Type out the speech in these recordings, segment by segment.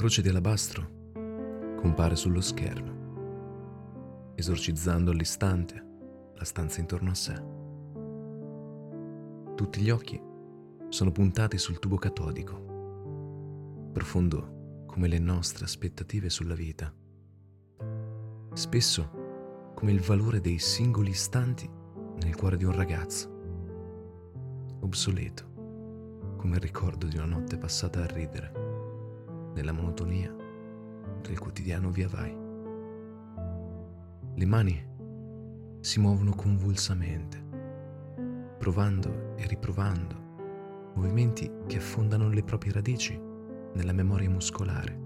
croce di alabastro compare sullo schermo, esorcizzando all'istante la stanza intorno a sé. Tutti gli occhi sono puntati sul tubo catodico, profondo come le nostre aspettative sulla vita, spesso come il valore dei singoli istanti nel cuore di un ragazzo, obsoleto come il ricordo di una notte passata a ridere, nella monotonia del quotidiano via vai. Le mani si muovono convulsamente, provando e riprovando movimenti che affondano le proprie radici nella memoria muscolare,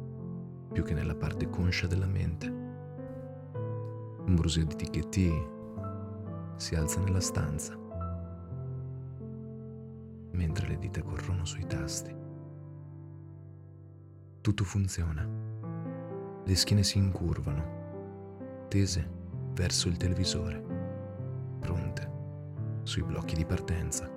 più che nella parte conscia della mente. Un brusio di ticchetti si alza nella stanza, mentre le dita corrono sui tasti. Tutto funziona. Le schiene si incurvano, tese verso il televisore, pronte sui blocchi di partenza.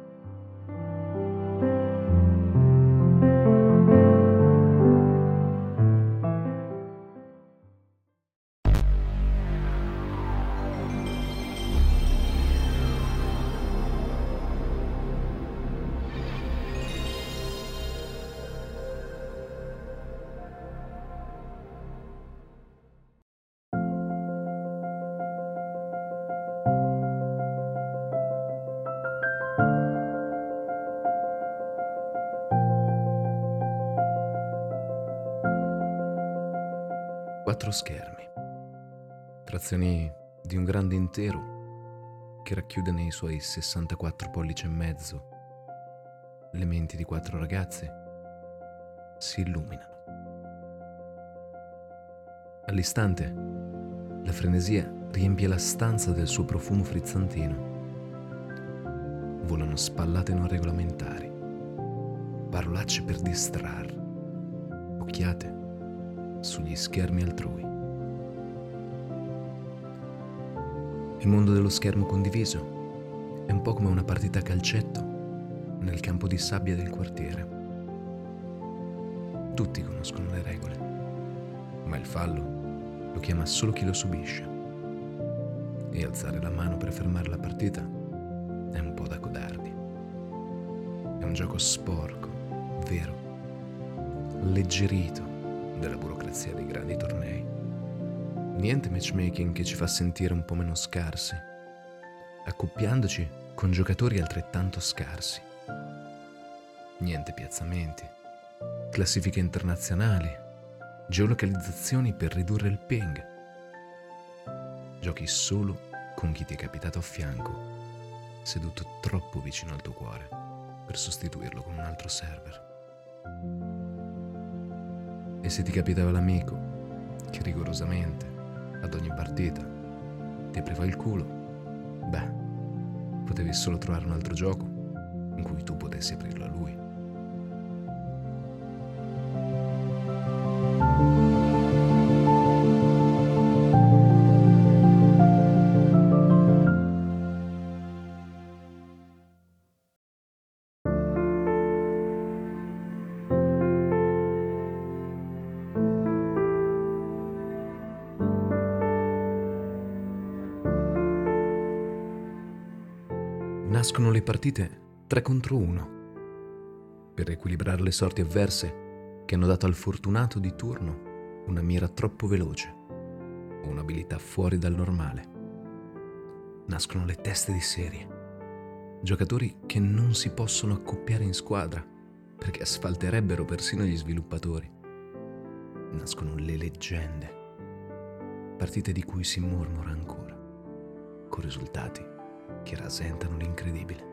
Quattro schermi, trazioni di un grande intero che racchiude nei suoi 64 pollici e mezzo le menti di quattro ragazze, si illuminano. All'istante la frenesia riempie la stanza del suo profumo frizzantino. Volano spallate non regolamentari, parolacce per distrarre, occhiate sugli schermi altrui. Il mondo dello schermo condiviso è un po' come una partita a calcetto nel campo di sabbia del quartiere. Tutti conoscono le regole, ma il fallo lo chiama solo chi lo subisce, e alzare la mano per fermare la partita è un po' da codardi. È un gioco sporco, vero, alleggerito della burocrazia dei grandi tornei. Niente matchmaking che ci fa sentire un po' meno scarsi, accoppiandoci con giocatori altrettanto scarsi. Niente piazzamenti, classifiche internazionali, geolocalizzazioni per ridurre il ping. Giochi solo con chi ti è capitato a fianco, seduto troppo vicino al tuo cuore per sostituirlo con un altro server. E se ti capitava l'amico che rigorosamente ad ogni partita ti apriva il culo, beh, potevi solo trovare un altro gioco in cui tu potessi aprirlo a lui. Nascono le partite 3 contro 1 per equilibrare le sorti avverse che hanno dato al fortunato di turno una mira troppo veloce o un'abilità fuori dal normale. Nascono le teste di serie, giocatori che non si possono accoppiare in squadra perché asfalterebbero persino gli sviluppatori. Nascono le leggende, partite di cui si mormora ancora, con risultati che rasentano l'incredibile.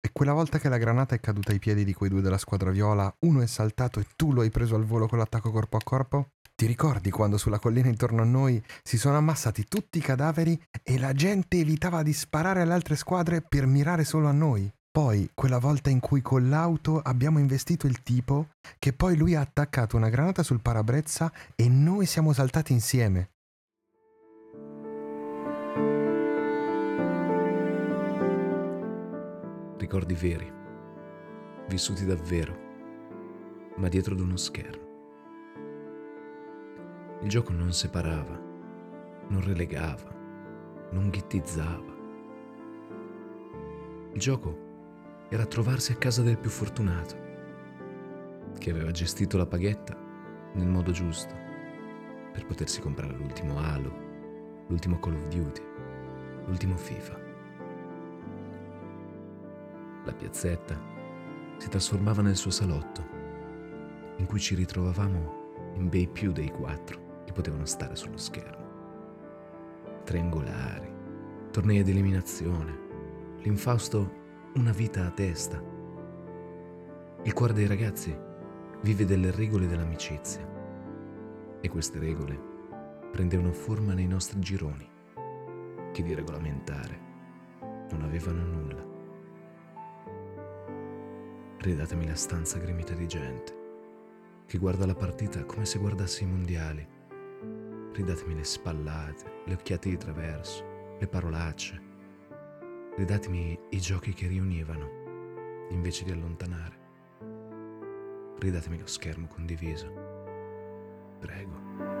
E quella volta che la granata è caduta ai piedi di quei due della squadra viola, uno è saltato e tu lo hai preso al volo con l'attacco corpo a corpo? Ti ricordi quando sulla collina intorno a noi si sono ammassati tutti i cadaveri e la gente evitava di sparare alle altre squadre per mirare solo a noi? Poi, quella volta in cui con l'auto abbiamo investito il tipo, che poi lui ha attaccato una granata sul parabrezza e noi siamo saltati insieme. ricordi veri, vissuti davvero, ma dietro ad uno schermo. Il gioco non separava, non relegava, non ghettizzava. Il gioco era trovarsi a casa del più fortunato, che aveva gestito la paghetta nel modo giusto per potersi comprare l'ultimo Halo, l'ultimo Call of Duty, l'ultimo FIFA. La piazzetta si trasformava nel suo salotto, in cui ci ritrovavamo in bei più dei 4 che potevano stare sullo schermo. Triangolari, tornei ad eliminazione, l'infausto una vita a testa. Il cuore dei ragazzi vive delle regole dell'amicizia e queste regole prendevano forma nei nostri gironi che di regolamentare non avevano nulla. Ridatemi la stanza gremita di gente che guarda la partita come se guardasse i mondiali. Ridatemi le spallate, le occhiate di traverso, le parolacce. Ridatemi i giochi che riunivano invece di allontanare. Ridatemi lo schermo condiviso. Prego.